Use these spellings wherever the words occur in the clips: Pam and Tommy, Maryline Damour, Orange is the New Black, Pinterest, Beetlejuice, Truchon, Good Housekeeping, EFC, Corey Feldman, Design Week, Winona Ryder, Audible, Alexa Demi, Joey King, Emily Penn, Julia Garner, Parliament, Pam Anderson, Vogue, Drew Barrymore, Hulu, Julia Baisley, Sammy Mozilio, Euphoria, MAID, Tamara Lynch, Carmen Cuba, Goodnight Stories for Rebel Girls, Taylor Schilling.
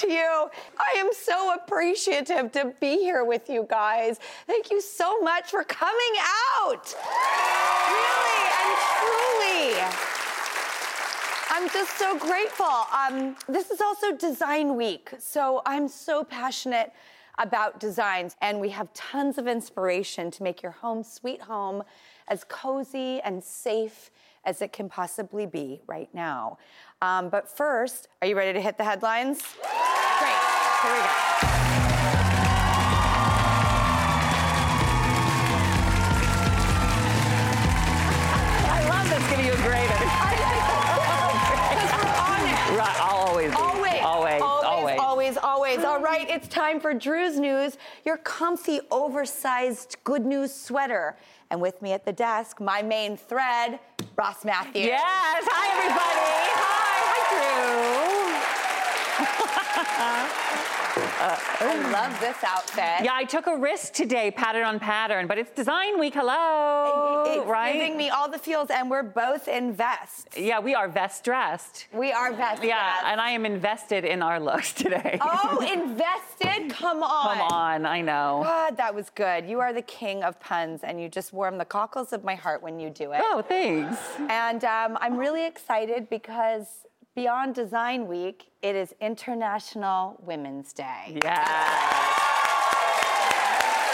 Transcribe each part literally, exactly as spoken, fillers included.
To you. I am so appreciative to be here with you guys. Thank you so much for coming out. Really and truly. I'm just so grateful. Um, this is also Design Week, so I'm so passionate about designs, and we have tons of inspiration to make your home sweet home as cozy and safe as it can possibly be right now. Um, but first, are you ready to hit the headlines? Great, here we go. I love this, giving you a grader. Because we're on it. Always, always, always, always, always, always. All right, it's time for Drew's News, your comfy, oversized good news sweater. And with me at the desk, my main thread, Ross Matthews. Yes, hi everybody. I love this outfit. Yeah, I took a risk today, pattern on pattern, but it's Design Week, hello, it, it's right? It's giving me all the feels, and we're both in vests. Yeah, we are vest-dressed. We are vest-dressed. Yeah, and I am invested in our looks today. Oh, invested? Come on. Come on, I know. God, that was good. You are the king of puns, and you just warm the cockles of my heart when you do it. Oh, thanks. And um, I'm really excited because beyond Design Week, it is International Women's Day. Yes.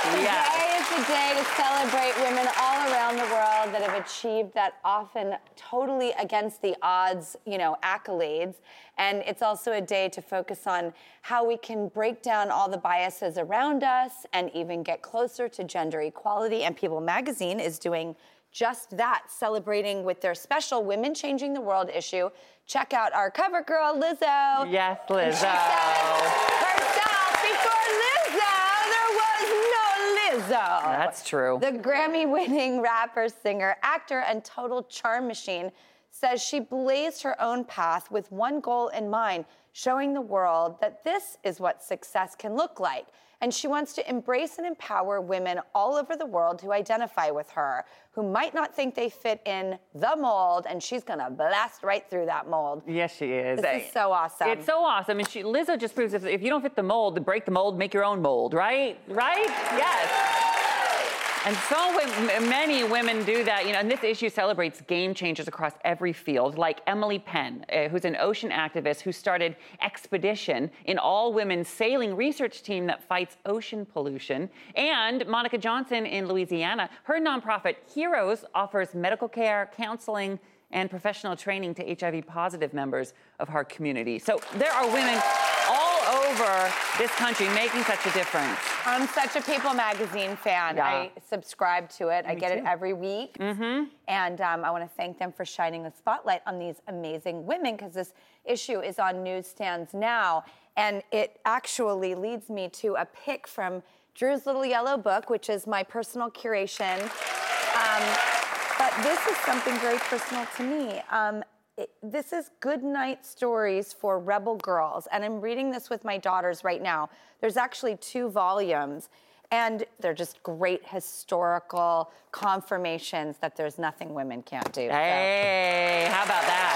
Yes. Today is the day to celebrate women all around the world that have achieved that often totally against the odds, you know, accolades. And it's also a day to focus on how we can break down all the biases around us and even get closer to gender equality. And People Magazine is doing just that, celebrating with their special Women Changing the World issue. Check out our cover girl, Lizzo. Yes, Lizzo. She said herself, before Lizzo, there was no Lizzo. That's true. The Grammy-winning rapper, singer, actor, and total charm machine says she blazed her own path with one goal in mind, showing the world that this is what success can look like. And she wants to embrace and empower women all over the world who identify with her, who might not think they fit in the mold, and she's gonna blast right through that mold. Yes, she is. This I, is so awesome. It's so awesome. And she, Lizzo just proves if, if you don't fit the mold, then break the mold, make your own mold, right? Right? Yes. And so many women do that, you know, and this issue celebrates game changers across every field, like Emily Penn, uh, who's an ocean activist who started Expedition, an all-women sailing research team that fights ocean pollution, and Monica Johnson in Louisiana. Her nonprofit, Heroes, offers medical care, counseling, and professional training to H I V-positive members of her community. So there are women over this country making such a difference. I'm such a People Magazine fan. Yeah. I subscribe to it. Me I get too. It every week. Mm-hmm. And um, I want to thank them for shining the spotlight on these amazing women, because this issue is on newsstands now. And it actually leads me to a pick from Drew's Little Yellow Book, which is my personal curation. Um, but this is something very personal to me. Um, It, this is Goodnight Stories for Rebel Girls, and I'm reading this with my daughters right now. There's actually two volumes, and they're just great historical confirmations that there's nothing women can't do. Hey, so. How about that?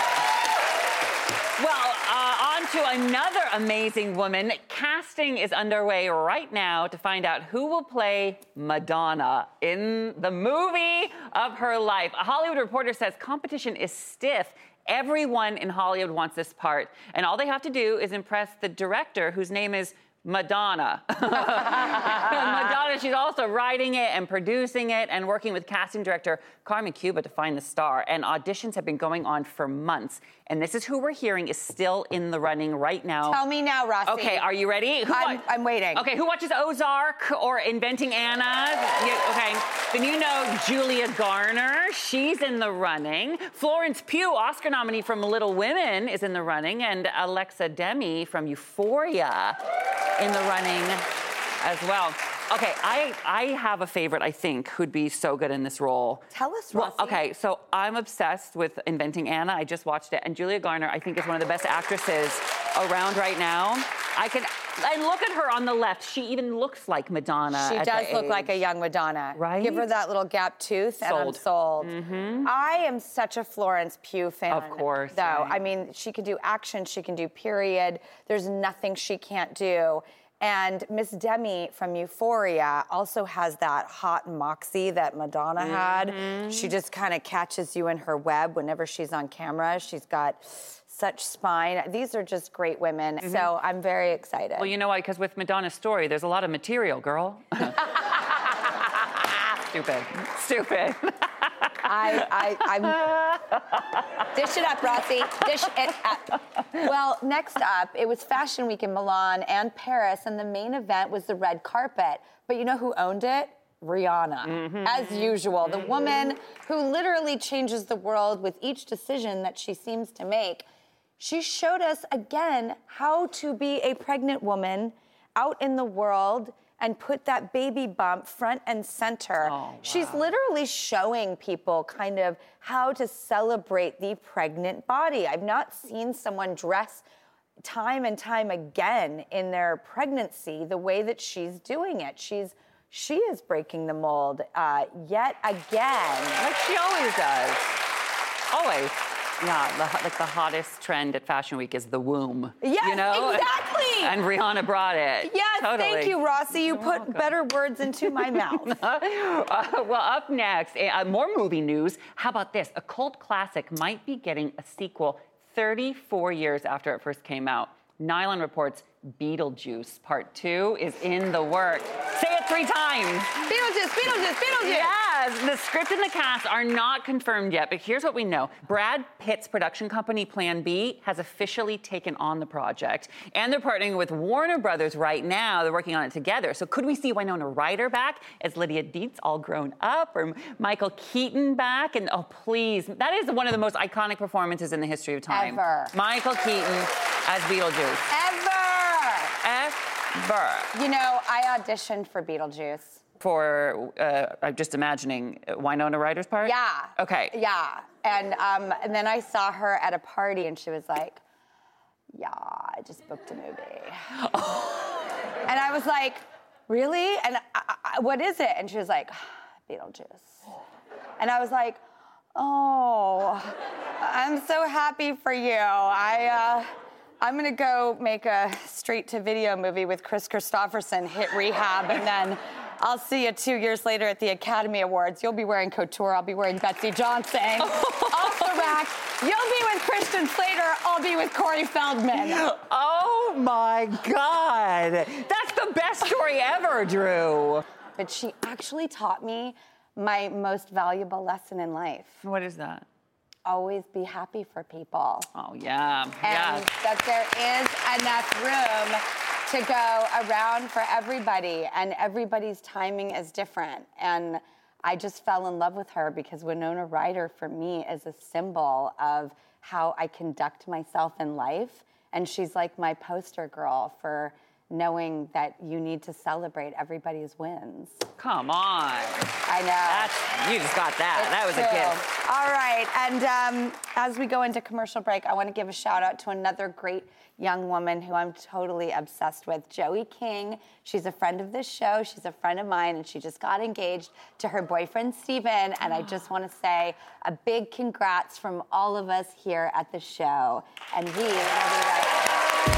Well, uh, to another amazing woman. Casting is underway right now to find out who will play Madonna in the movie of her life. A Hollywood Reporter says competition is stiff. Everyone in Hollywood wants this part, and all they have to do is impress the director, whose name is Madonna. Madonna, she's also writing it and producing it and working with casting director Carmen Cuba to find the star. And auditions have been going on for months. And this is who we're hearing is still in the running right now. Tell me now, Rossi. Okay, are you ready? Who I'm, wa- I'm waiting. Okay, who watches Ozark or Inventing Anna? Yeah, okay, then you know Julia Garner. She's in the running. Florence Pugh, Oscar nominee from Little Women, is in the running. And Alexa Demi from Euphoria in the running as well. Okay, I, I have a favorite, I think, who'd be so good in this role. Tell us, Rossi. Well, okay, so I'm obsessed with Inventing Anna. I just watched it. And Julia Garner, I think, is one of the best actresses around right now. I can... And look at her on the left. She even looks like Madonna. She does look like a young Madonna. Right? Give her that little gap tooth and I'm sold. Mm-hmm. I am such a Florence Pugh fan. Of course. Though. Right. I mean, she can do action. She can do period. There's nothing she can't do. And Miss Demi from Euphoria also has that hot moxie that Madonna mm-hmm. had. She just kind of catches you in her web whenever she's on camera. She's got... such spine. These are just great women, mm-hmm. so I'm very excited. Well, you know why? Because with Madonna's story, there's a lot of material, girl. Stupid. Stupid. I, I, I'm... Dish it up, Rossi. Dish it up. Well, next up, it was Fashion Week in Milan and Paris, and the main event was the red carpet. But you know who owned it? Rihanna, mm-hmm. as usual. The woman who literally changes the world with each decision that she seems to make. She showed us again how to be a pregnant woman out in the world and put that baby bump front and center. Oh, wow. She's literally showing people kind of how to celebrate the pregnant body. I've not seen someone dress time and time again in their pregnancy the way that she's doing it. She's She is breaking the mold uh, yet again. Like she always does. Always. Yeah, the, like the hottest trend at Fashion Week is the womb. Yes, you know? Exactly! And Rihanna brought it. Yes, totally. Thank you, Rossi. You You're put welcome. Better words into my mouth. uh, well, up next, uh, more movie news. How about this? A cult classic might be getting a sequel thirty-four years after it first came out. Nylon reports Beetlejuice Part two is in the works. Say it three times. Beetlejuice, Beetlejuice, Beetlejuice. Yes, the script and the cast are not confirmed yet, but here's what we know. Brad Pitt's production company, Plan B, has officially taken on the project. And they're partnering with Warner Brothers right now. They're working on it together. So could we see Winona Ryder back as Lydia Dietz, all grown up, or Michael Keaton back? And oh, please, that is one of the most iconic performances in the history of time. Ever. Michael Keaton as Beetlejuice. Ever. Ever. You know, I auditioned for Beetlejuice. For, uh, I'm just imagining, Winona Ryder's part? Yeah. Okay. Yeah. And, um, and then I saw her at a party, and she was like, yeah, I just booked a movie. Oh. And I was like, really? And I, I, what is it? And she was like, Beetlejuice. And I was like, oh, I'm so happy for you. I, uh... I'm gonna go make a straight-to-video movie with Chris Christopherson, hit Rehab, and then I'll see you two years later at the Academy Awards. You'll be wearing couture, I'll be wearing Betsy Johnson. Off the rack, you'll be with Christian Slater, I'll be with Corey Feldman. Oh my God. That's the best story ever, Drew. But she actually taught me my most valuable lesson in life. What is that? Always be happy for people. Oh, yeah. And yeah. that there is enough room to go around for everybody, and everybody's timing is different. And I just fell in love with her because Winona Ryder, for me, is a symbol of how I conduct myself in life. And she's like my poster girl for knowing that you need to celebrate everybody's wins. Come on. I know. That's, you just got that. It's that was true. A gift. All right, and um, as we go into commercial break, I want to give a shout out to another great young woman who I'm totally obsessed with, Joey King. She's a friend of this show, she's a friend of mine, and she just got engaged to her boyfriend, Steven, and I just want to say a big congrats from all of us here at the show. And we will be right back.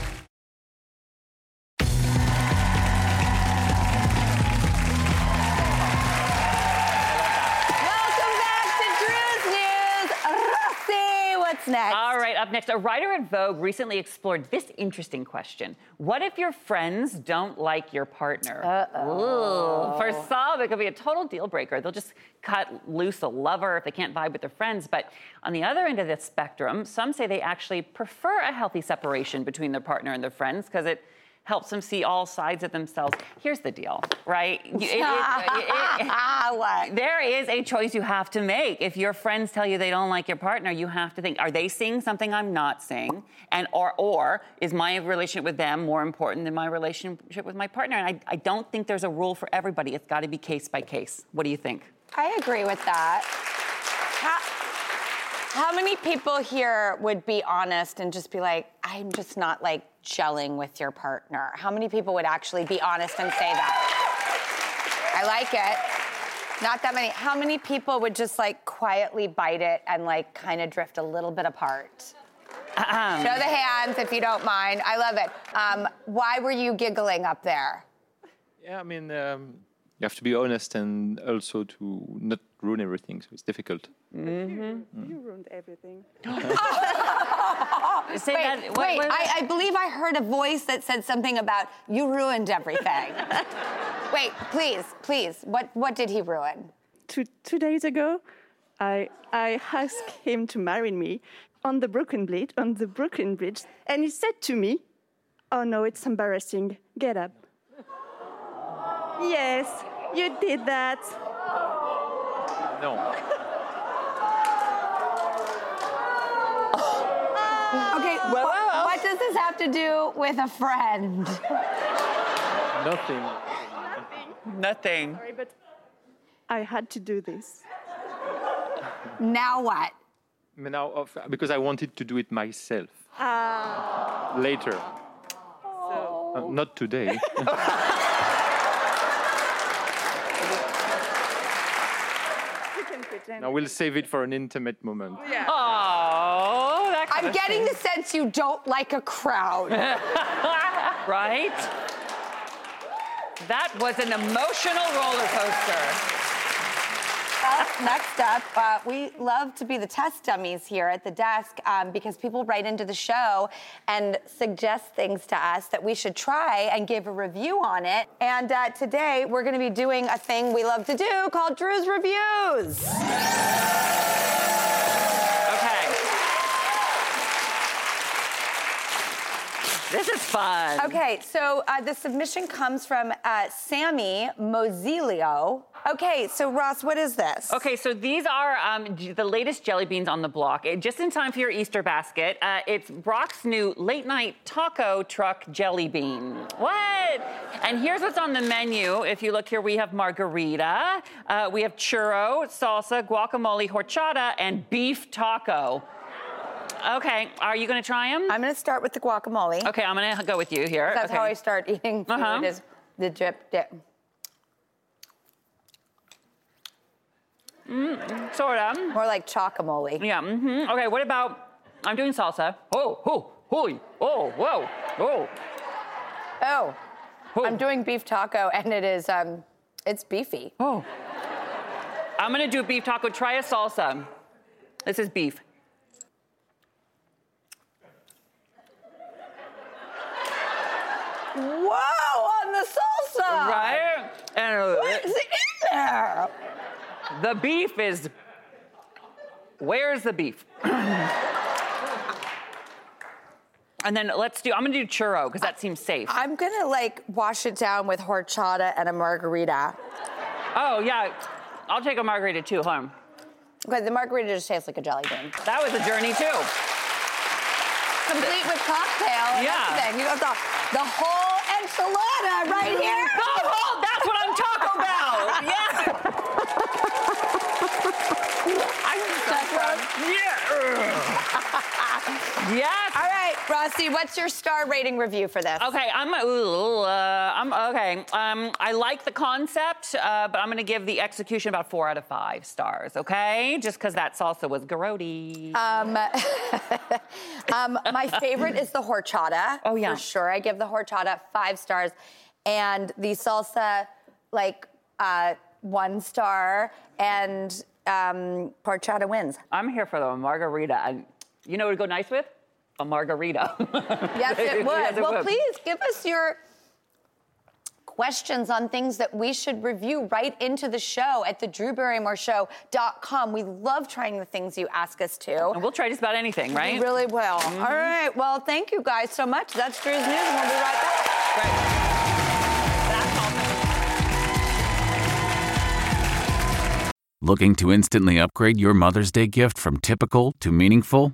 Next. All right, up next, a writer at Vogue recently explored this interesting question. What if your friends don't like your partner? Uh-oh. Ooh. For some, it could be a total deal breaker. They'll just cut loose a lover if they can't vibe with their friends. But on the other end of the spectrum, some say they actually prefer a healthy separation between their partner and their friends because it helps them see all sides of themselves. Here's the deal, right? It, it, it, it, what? There is a choice you have to make. If your friends tell you they don't like your partner, you have to think, are they seeing something I'm not seeing? And or or is my relationship with them more important than my relationship with my partner? And I, I don't think there's a rule for everybody. It's got to be case by case. What do you think? I agree with that. How, how many people here would be honest and just be like, I'm just not like, gelling with your partner? How many people would actually be honest and say that? I like it. Not that many. How many people would just like quietly bite it and like kind of drift a little bit apart? Um. Show the hands if you don't mind. I love it. Um, why were you giggling up there? Yeah, I mean, um, you have to be honest and also to not ruin everything, so it's difficult. Mm-hmm. You ruined everything. Say wait, that, what, wait what I, I believe I heard a voice that said something about you ruined everything. Wait, please, please, what what did he ruin? Two two days ago, I I asked him to marry me on the Brooklyn Bridge, on the Brooklyn Bridge, and he said to me, "Oh no, it's embarrassing. Get up." Yes, you did that. No. Okay, well, what, what does this have to do with a friend? Nothing. Nothing. Nothing. Sorry, but I had to do this. Now what? Now, because I wanted to do it myself. Ah. Later. Oh. So. Uh, not today. Now we'll save it for an intimate moment. Yeah. Oh, that kind I'm of getting thing. The sense you don't like a crowd. Right? That was an emotional roller coaster. Well, next up, uh, we love to be the test dummies here at the desk um, because people write into the show and suggest things to us that we should try and give a review on it. And uh, today, we're going to be doing a thing we love to do called Drew's Reviews. Okay. This is fun. Okay, so uh, the submission comes from uh, Sammy Mozilio. Okay, so Ross, what is this? Okay, so these are um, the latest jelly beans on the block, just in time for your Easter basket. Uh, it's Brock's new late-night taco truck jelly bean. What? And here's what's on the menu. If you look here, we have margarita, uh, we have churro, salsa, guacamole, horchata, and beef taco. Okay, are you going to try them? I'm going to start with the guacamole. Okay, I'm going to go with you here. That's okay. How I start eating food uh-huh. is the drip dip. Mm, sort of. More like chocomole. Yeah, mm-hmm. Okay, what about... I'm doing salsa. Oh, oh, oh, oh, whoa, oh. Oh. Oh. I'm doing beef taco, and it is, um, it's beefy. Oh. I'm gonna do beef taco. Try a salsa. This is beef. Whoa, on the salsa! Right? And what is it in there? The beef is... Where's the beef? And then let's do... I'm going to do churro, because that I, seems safe. I'm going to, like, wash it down with horchata and a margarita. Oh, yeah. I'll take a margarita, too, huh? Okay, the margarita just tastes like a jelly bean. That was a journey, too. complete with cocktail and yeah. everything. You got the, the whole enchilada right here. Oh, oh, that's what I'm talking about. Yeah. I that's what I'm, yeah. Yes. All right, Rossi, what's your star rating review for this? Okay, I'm. Uh, I'm okay. Um, I like the concept, uh, but I'm going to give the execution about four out of five stars. Okay, just because that salsa was garroty. Um, um, my favorite is the horchata. Oh yeah, for sure. I give the horchata five stars, and the salsa, like uh, one star, and. Um, Porchetta wins. I'm here for the margarita. And you know what it would go nice with? A margarita. Yes, it would. Yes, it well, would. Please give us your questions on things that we should review right into the show at the drew barrymore show dot com. We love trying the things you ask us to. And we'll try just about anything, right? We really will. Mm-hmm. All right. Well, thank you guys so much. That's Drew's News. We'll be right back. Right. Looking to instantly upgrade your Mother's Day gift from typical to meaningful?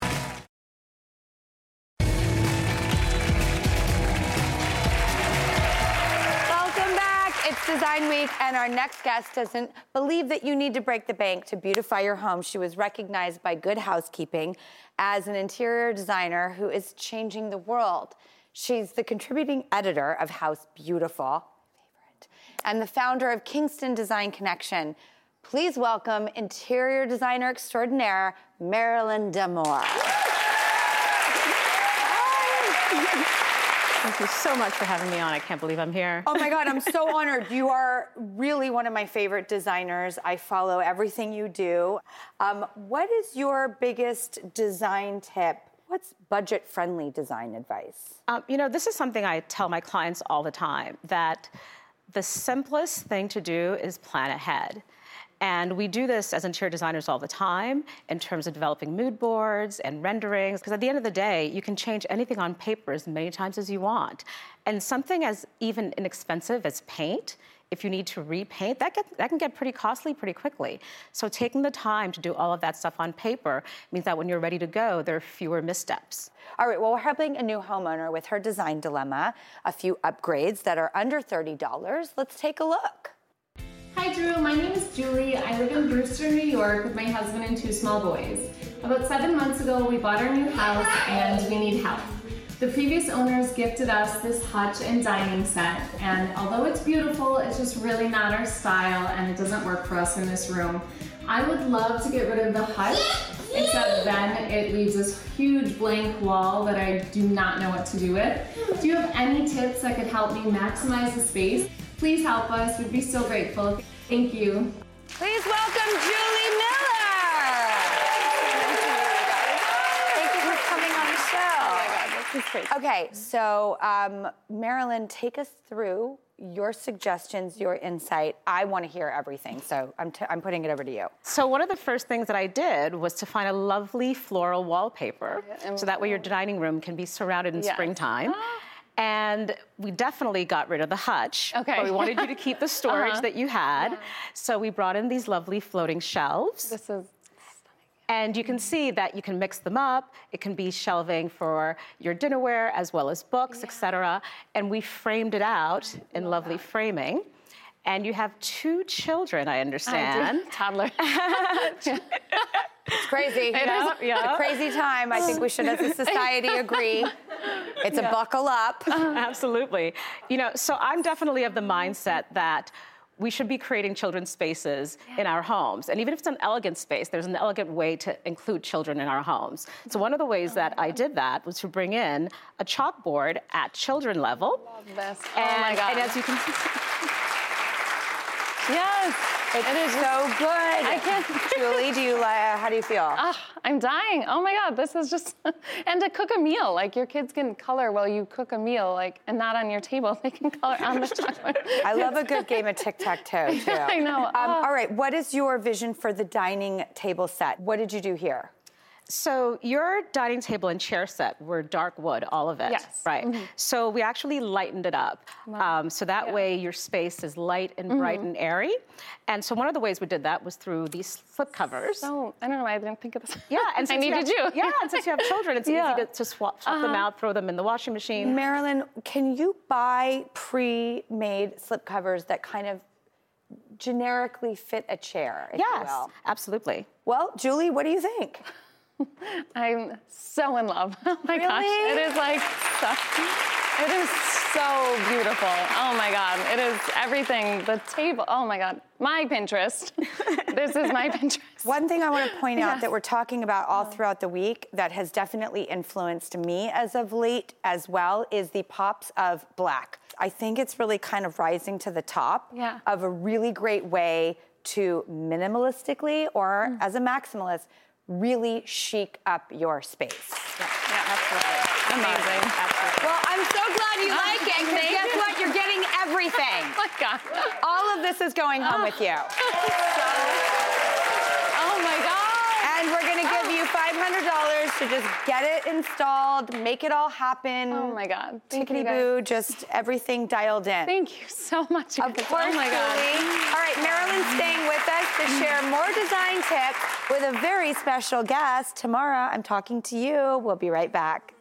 Welcome back. It's Design Week, and our next guest doesn't believe that you need to break the bank to beautify your home. She was recognized by Good Housekeeping as an interior designer who is changing the world. She's the contributing editor of House Beautiful, favorite, and the founder of Kingston Design Connection. Please welcome interior designer extraordinaire, Maryline Damour. Thank you so much for having me on. I can't believe I'm here. Oh my God, I'm so honored. You are really one of my favorite designers. I follow everything you do. Um, what is your biggest design tip? What's budget-friendly design advice? Um, you know, this is something I tell my clients all the time, that the simplest thing to do is plan ahead. And we do this as interior designers all the time in terms of developing mood boards and renderings, because at the end of the day, you can change anything on paper as many times as you want. And something as even inexpensive as paint, if you need to repaint, that, get, that can get pretty costly pretty quickly. So taking the time to do all of that stuff on paper means that when you're ready to go, there are fewer missteps. All right, well, we're helping a new homeowner with her design dilemma, a few upgrades that are under thirty dollars. Let's take a look. Hi Drew, my name is Julie. I live in Brewster, New York with my husband and two small boys. About seven months ago, we bought our new house and we need help. The previous owners gifted us this hutch and dining set, and although it's beautiful, it's just really not our style and it doesn't work for us in this room. I would love to get rid of the hutch, except then it leaves this huge blank wall that I do not know what to do with. Do you have any tips that could help me maximize the space? Please help us. We'd be so grateful. Thank you. Please welcome Julie Miller. Thank you for coming on the show. Oh my God, this is crazy. Okay, so um, Maryline, take us through your suggestions, your insight. I want to hear everything, so I'm, t- I'm putting it over to you. So one of the first things that I did was to find a lovely floral wallpaper, yeah, so that way your dining room can be surrounded in yeah. springtime. And we definitely got rid of the hutch, okay. but we wanted you to keep the storage uh-huh. that you had. Yeah. So we brought in these lovely floating shelves. This is stunning. And you can see that you can mix them up. It can be shelving for your dinnerware as well as books, yeah. et cetera. And we framed it out in lovely that. framing. And you have two children, I understand. I do. Toddler. It's crazy. It yeah, is, yeah. It's a crazy time. I think we should, as a society, agree. It's yeah. a buckle up. Absolutely. You know, so I'm definitely of the mindset that we should be creating children's spaces yeah. in our homes. And even if it's an elegant space, there's an elegant way to include children in our homes. So one of the ways that I did that was to bring in a chalkboard at children level. I love this. And, oh, my God. And as you can see... Yes. It's it is so good. I can't. Julie, do you like, how do you feel? Oh, I'm dying. Oh my God, this is just, and to cook a meal, like your kids can color while you cook a meal, like, and not on your table, they can color on the chocolate. I love a good game of tic-tac-toe, too. I know. Um, oh. All right, what is your vision for the dining table set? What did you do here? So your dining table and chair set were dark wood, all of it, yes. right? Mm-hmm. So we actually lightened it up. Wow. Um, so that yeah. way your space is light and mm-hmm. bright and airy. And so one of the ways we did that was through these slip covers. So, I don't know why I didn't think of this. Yeah, and since I needed you. Have, you. Yeah, and since you have children, it's yeah. easy to, to swap, swap uh-huh. them out, throw them in the washing machine. Marilyn, can you buy pre-made slip covers that kind of generically fit a chair, if yes, you will? Yes, absolutely. Well, Julie, what do you think? I'm so in love. Oh my really? Gosh. It is like so, it is so beautiful. Oh my God. It is everything. The table. Oh my God. My Pinterest. This is my Pinterest. One thing I want to point out yeah. that we're talking about all throughout the week that has definitely influenced me as of late as well is the pops of black. I think it's really kind of rising to the top yeah. of a really great way to minimalistically or mm. as a maximalist really chic up your space. Yeah, yeah absolutely. Amazing. Absolutely. Well, I'm so glad you like it, because guess what? You're getting everything. Oh my God. All of this is going home oh. with you. Oh my God. And we're gonna give oh. you five hundred dollars to just get it installed, make it all happen. Oh my God. Tickety-boo, just everything dialed in. Thank you so much. Of course, oh my God. All right, Marilyn's staying with us to share more design tips with a very special guest. Tomorrow, I'm talking to you. We'll be right back.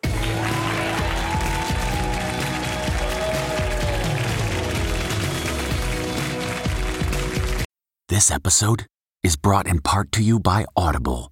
This episode is brought in part to you by Audible,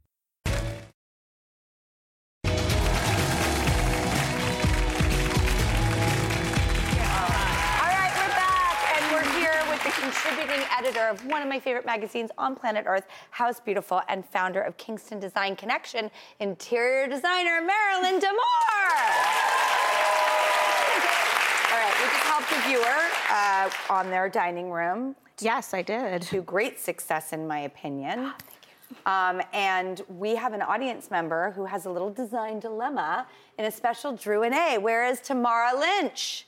Editor of one of my favorite magazines on planet Earth, House Beautiful, and founder of Kingston Design Connection, interior designer Maryline Damour. All right, we just helped a viewer uh, on their dining room. Yes, I did. To great success, in my opinion. Um, and we have an audience member who has a little design dilemma in a special Drew and A. Where is Tamara Lynch?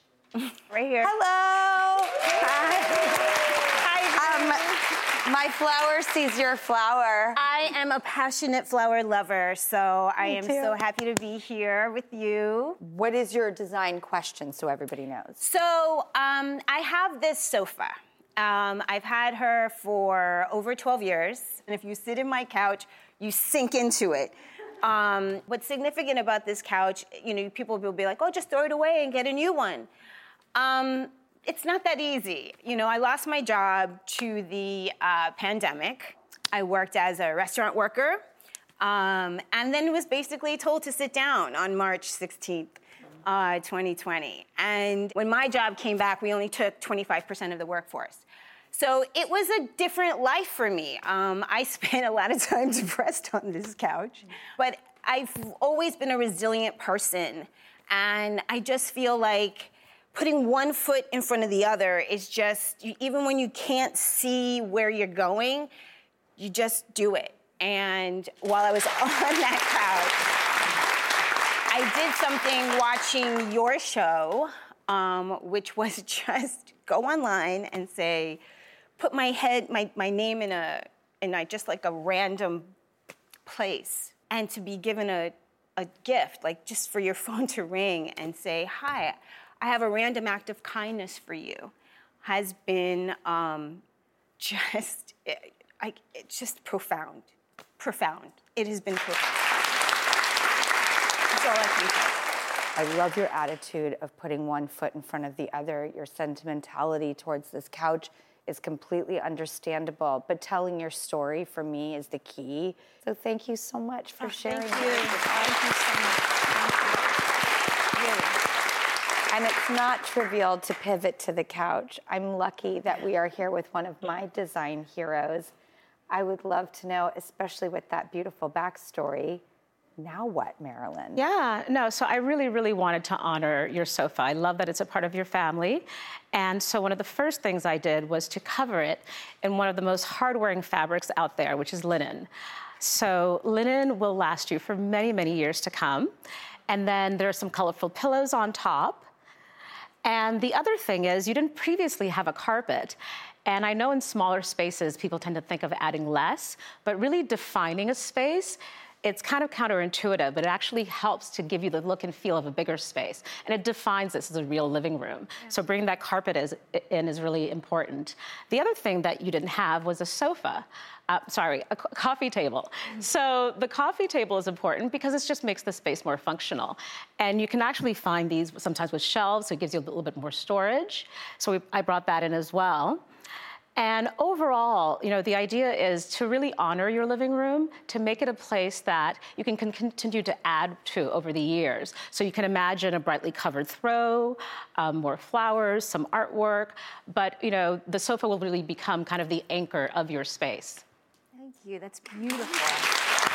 Right here. Hello. Hi. My flower sees your flower. I am a passionate flower lover, so I am so happy to be here with you. What is your design question so everybody knows? So um, I have this sofa. Um, I've had her for over twelve years, and if you sit in my couch, you sink into it. Um, what's significant about this couch, you know, people will be like, oh, just throw it away and get a new one. Um, It's not that easy. You know, I lost my job to the uh, pandemic. I worked as a restaurant worker, um, and then was basically told to sit down on March sixteenth, uh, twenty twenty. And when my job came back, we only took twenty-five percent of the workforce. So it was a different life for me. Um, I spent a lot of time depressed on this couch, but I've always been a resilient person, and I just feel like putting one foot in front of the other is just, even when you can't see where you're going, you just do it. And while I was on that couch, I did something watching your show, um, which was just go online and say, put my head, my, my name in a, in a, just like a random place, and to be given a a gift, like just for your phone to ring and say, hi, I have a random act of kindness for you, has been um, just, it, I, it's just profound, profound. It has been profound. That's all I can say. I love your attitude of putting one foot in front of the other. Your sentimentality towards this couch is completely understandable, but telling your story for me is the key. So thank you so much for oh, sharing. Thank you. It. Thank you so much. Thank you. Really. And it's not trivial to pivot to the couch. I'm lucky that we are here with one of my design heroes. I would love to know, especially with that beautiful backstory, now what, Marilyn? Yeah, no, so I really, really wanted to honor your sofa. I love that it's a part of your family. And so one of the first things I did was to cover it in one of the most hard-wearing fabrics out there, which is linen. So linen will last you for many, many years to come. And then there are some colorful pillows on top. And the other thing is you didn't previously have a carpet. And I know in smaller spaces, people tend to think of adding less, but really defining a space, it's kind of counterintuitive, but it actually helps to give you the look and feel of a bigger space. And it defines this as a real living room. Yeah. So bringing that carpet is, in is really important. The other thing that you didn't have was a sofa. Uh, sorry, a co- coffee table. Mm-hmm. So the coffee table is important because it just makes the space more functional. And you can actually find these sometimes with shelves, so it gives you a little bit more storage. So we, I brought that in as well. And overall, you know, the idea is to really honor your living room, to make it a place that you can continue to add to over the years. So you can imagine a brightly covered throw, um, more flowers, some artwork, but, you know, the sofa will really become kind of the anchor of your space. Thank you. That's beautiful.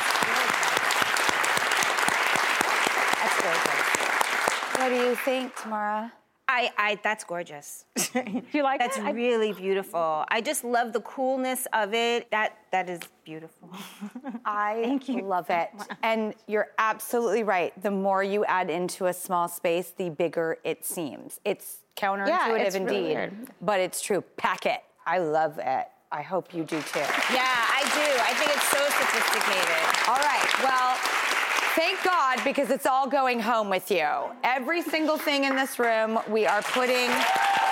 That's gorgeous. What do you think, Tamara? I, I, that's gorgeous. Do you like that? That's it? really beautiful. I just love the coolness of it. That That is beautiful. I Thank you. love it. And you're absolutely right. The more you add into a small space, the bigger it seems. It's counterintuitive yeah, it's indeed, really weird. But it's true. Pack it. I love it. I hope you do too. Yeah, I do. I think it's so sophisticated. All right, well, thank God, because it's all going home with you. Every single thing in this room, we are putting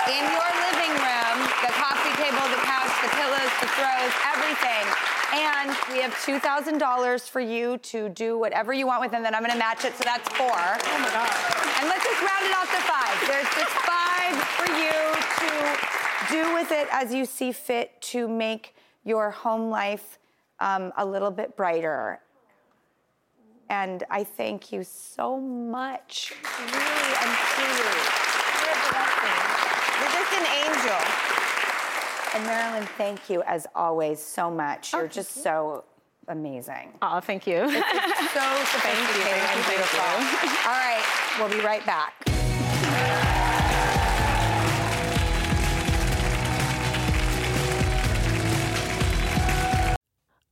in your living room. The coffee table, the couch, the pillows, the throws, everything. And we have two thousand dollars for you to do whatever you want with, and then I'm gonna match it, so that's four. Oh my God. And let's just round it off to five. There's just five for you to do with it as you see fit to make your home life um, a little bit brighter. And I thank you so much. Really and truly. You're a blessing. You're just an angel. And Marilyn, thank you as always so much. You're oh, just you. so amazing. Oh, thank you. It's, it's so sophisticated thank you, and beautiful. Thank you. All right, we'll be right back.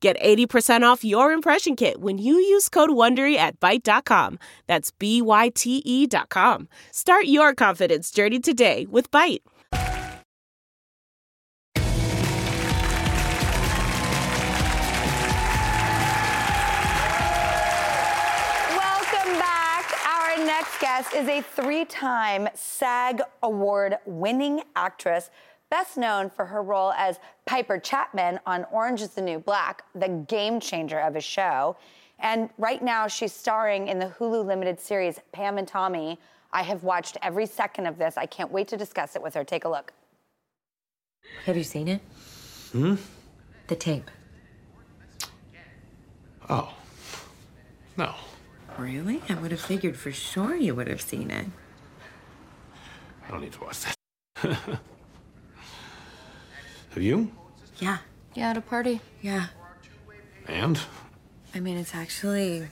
Get eighty percent off your impression kit when you use code WONDERY at Byte dot com. That's B Y T E dot com. Start your confidence journey today with Byte. Welcome back. Our next guest is a three-time SAG Award-winning actress, best known for her role as Piper Chapman on Orange is the New Black, the game changer of a show. And right now she's starring in the Hulu limited series, Pam and Tommy. I have watched every second of this. I can't wait to discuss it with her. Take a look. Have you seen it? Hmm? The tape. Oh, no. Really? I would have figured for sure you would have seen it. I don't need to watch that. Have you? Yeah. Yeah, at a party. Yeah. And? I mean, it's actually...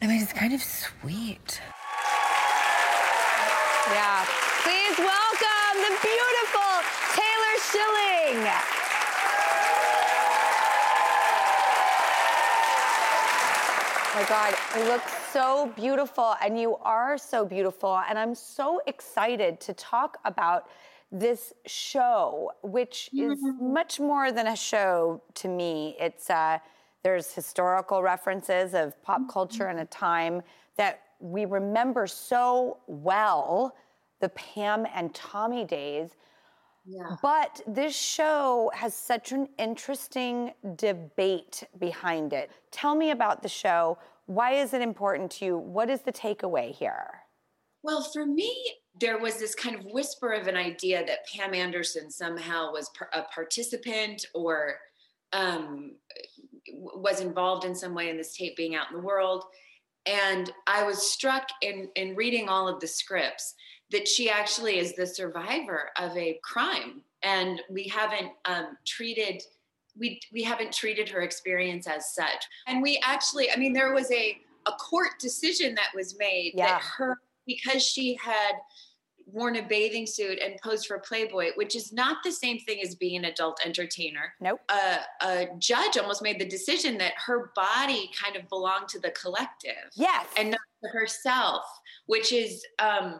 I mean, it's kind of sweet. Yeah. Please welcome the beautiful Taylor Schilling. Oh my God, you look so beautiful, and you are so beautiful, and I'm so excited to talk about this show, which is much more than a show to me. It's uh, there's historical references of pop culture and a time that we remember so well, the Pam and Tommy days. Yeah. But this show has such an interesting debate behind it. Tell me about the show. Why is it important to you? What is the takeaway here? Well, for me, there was this kind of whisper of an idea that Pam Anderson somehow was a participant or um, was involved in some way in this tape being out in the world. And I was struck in, in reading all of the scripts that she actually is the survivor of a crime. And we haven't um, treated, we we haven't treated her experience as such. And we actually, I mean, there was a, a court decision that was made yeah. that her, because she had worn a bathing suit and posed for Playboy, which is not the same thing as being an adult entertainer. Nope. Uh, a judge almost made the decision that her body kind of belonged to the collective. Yes. And not to herself, which is um,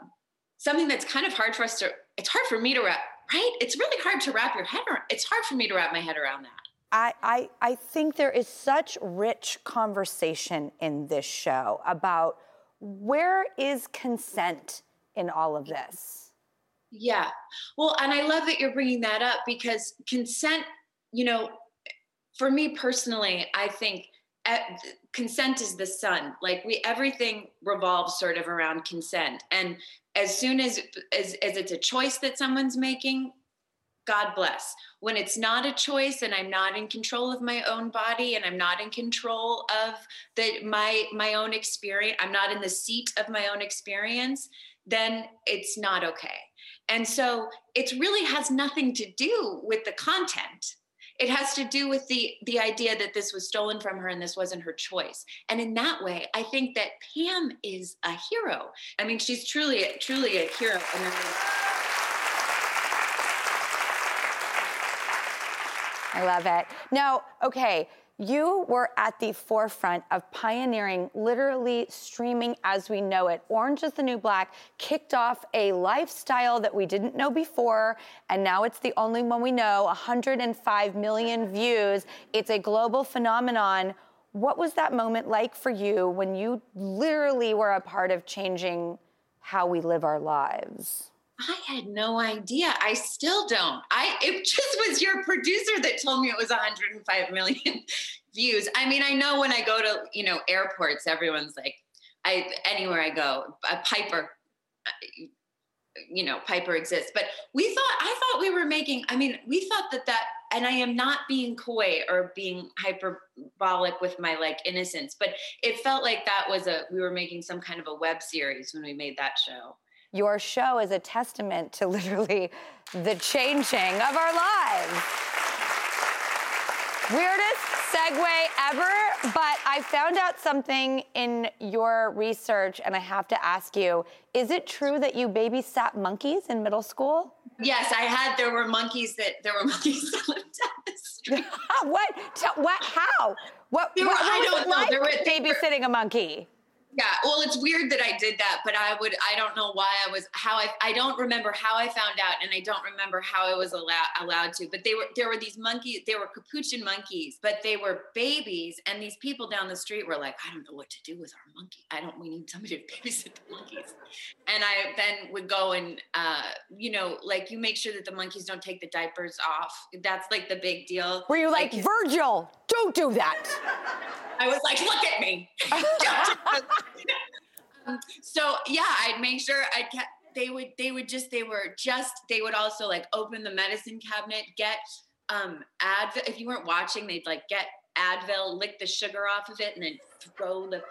something that's kind of hard for us to, it's hard for me to wrap, right? It's really hard to wrap your head around. It's hard for me to wrap my head around that. I, I, I think there is such rich conversation in this show about where is consent in all of this. Yeah. Well, and I love that you're bringing that up, because consent, you know, for me personally, I think at, consent is the sun. Like we, everything revolves sort of around consent. And as soon as, as, as it's a choice that someone's making, God bless. When it's not a choice and I'm not in control of my own body and I'm not in control of the, my, my own experience, I'm not in the seat of my own experience, then it's not okay. And so it really has nothing to do with the content. It has to do with the, the idea that this was stolen from her and this wasn't her choice. And in that way, I think that Pam is a hero. I mean, she's truly, truly a hero. And I mean... I love it. Now, okay, you were at the forefront of pioneering literally streaming as we know it. Orange is the New Black kicked off a lifestyle that we didn't know before, and now it's the only one we know, one hundred five million views. It's a global phenomenon. What was that moment like for you when you literally were a part of changing how we live our lives? I had no idea. I still don't. I, it just was your producer that told me it was one hundred five million views. I mean, I know when I go to, you know, airports, everyone's like, I, anywhere I go, a Piper, you know, Piper exists, but we thought, I thought we were making, I mean, we thought that that, and I am not being coy or being hyperbolic with my like innocence, but it felt like that was a, we were making some kind of a web series when we made that show. Your show is a testament to literally the changing of our lives. Weirdest segue ever, but I found out something in your research, and I have to ask you, is it true that you babysat monkeys in middle school? Yes, I had, there were monkeys that, there were monkeys that lived down the street. What, what, how? What, what were, I don't know. Like there were, babysitting were, a monkey? Yeah, well, it's weird that I did that, but I would, I don't know why I was, how I, I don't remember how I found out, and I don't remember how I was allowed allowed to, but they were, there were these monkeys, they were capuchin monkeys, but they were babies, and these people down the street were like, I don't know what to do with our monkey. I don't, we need somebody to babysit the monkeys. And I then would go and, uh, you know, like you make sure that the monkeys don't take the diapers off. That's like the big deal. Were you like, like Virgil, don't do that. I was like, look at me. um, so yeah, I'd make sure I kept, they would, they would just, they were just, they would also like open the medicine cabinet, get um, Advil. If you weren't watching, they'd like get Advil, lick the sugar off of it, and then throw the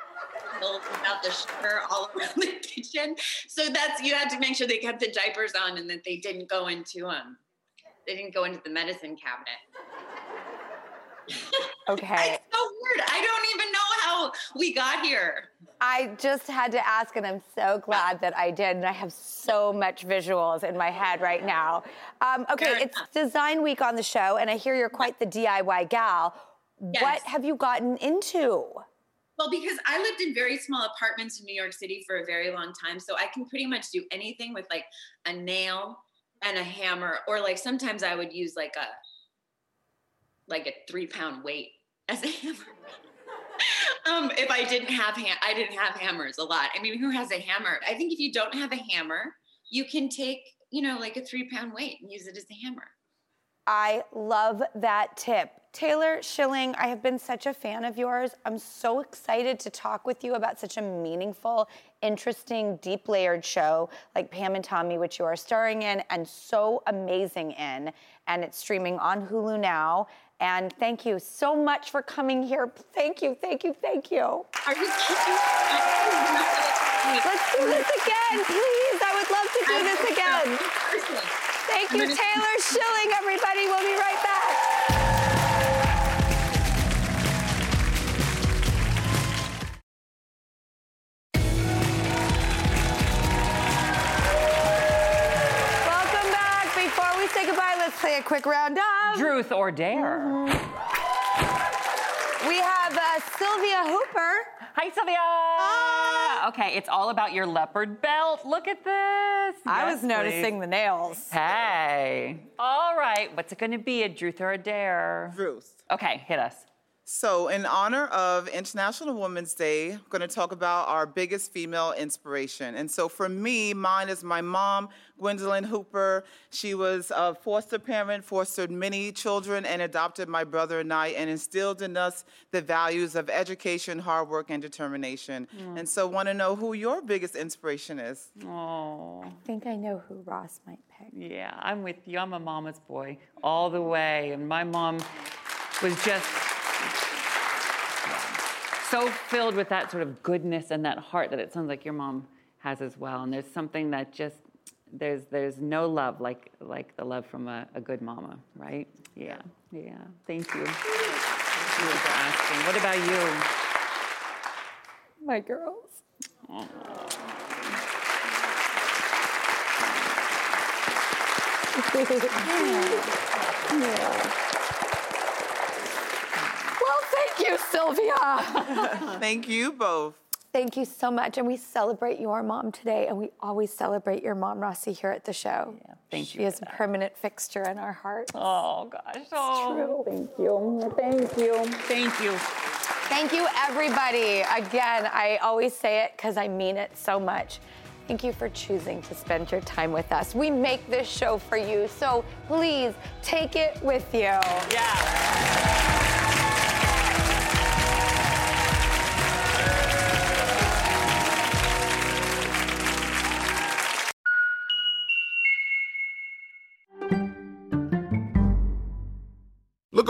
pills without the sugar all around the kitchen. So that's, you had to make sure they kept the diapers on and that they didn't go into, um, they didn't go into the medicine cabinet. Okay. It's so weird. I don't even know how we got here. I just had to ask, and I'm so glad that I did, and I have so much visuals in my head right now. Um, okay, it's Design Week on the show, and I hear you're quite the D I Y gal. Yes. What have you gotten into? Well, because I lived in very small apartments in New York City for a very long time, so I can pretty much do anything with, like, a nail and a hammer, or, like, sometimes I would use, like, a like a three-pound weight as a hammer. Um, if I didn't have ham- I didn't have hammers a lot. I mean, who has a hammer? I think if you don't have a hammer, you can take, you know, like a three-pound weight and use it as a hammer. I love that tip. Taylor Schilling, I have been such a fan of yours. I'm so excited to talk with you about such a meaningful, interesting, deep-layered show like Pam and Tommy, which you are starring in and so amazing in. And it's streaming on Hulu now. And thank you so much for coming here. Thank you, thank you, thank you. Are you kidding? Let's do this again, please. I would love to do this again. Thank you, Taylor Schilling, everybody. We'll be right back. Welcome back. Before we say goodbye, let's play a quick round up. Truth or dare. Mm-hmm. We have uh, Sylvia Hooper. Hi, Sylvia. Hi. Okay, it's all about your leopard belt. Look at this. I yes, was noticing please. the nails. Hey. All right, what's it going to be, a truth or a dare? Truth. Okay, hit us. So, in honor of International Women's Day, I'm going to talk about our biggest female inspiration. And so, for me, mine is my mom, Gwendolyn Hooper. She was a foster parent, fostered many children, and adopted my brother and I, and instilled in us the values of education, hard work, and determination. Mm. And so, want to know who your biggest inspiration is? Oh, I think I know who Ross might pick. Yeah, I'm with you. I'm a mama's boy all the way, and my mom was just so filled with that sort of goodness and that heart that it sounds like your mom has as well. And there's something that just, there's there's no love like like the love from a, a good mama, right? Yeah, yeah. Thank you. Thank you for asking. What about you? My girls. Oh. Yeah. Yeah. Thank you, Sylvia. Thank you both. Thank you so much. And we celebrate your mom today, and we always celebrate your mom, Rossi, here at the show. Yeah, thank she you. She is a permanent fixture in our hearts. Oh, gosh. Oh. It's true. Thank you. Thank you. Thank you. Thank you, everybody. Again, I always say it because I mean it so much. Thank you for choosing to spend your time with us. We make this show for you, so please take it with you. Yeah. Look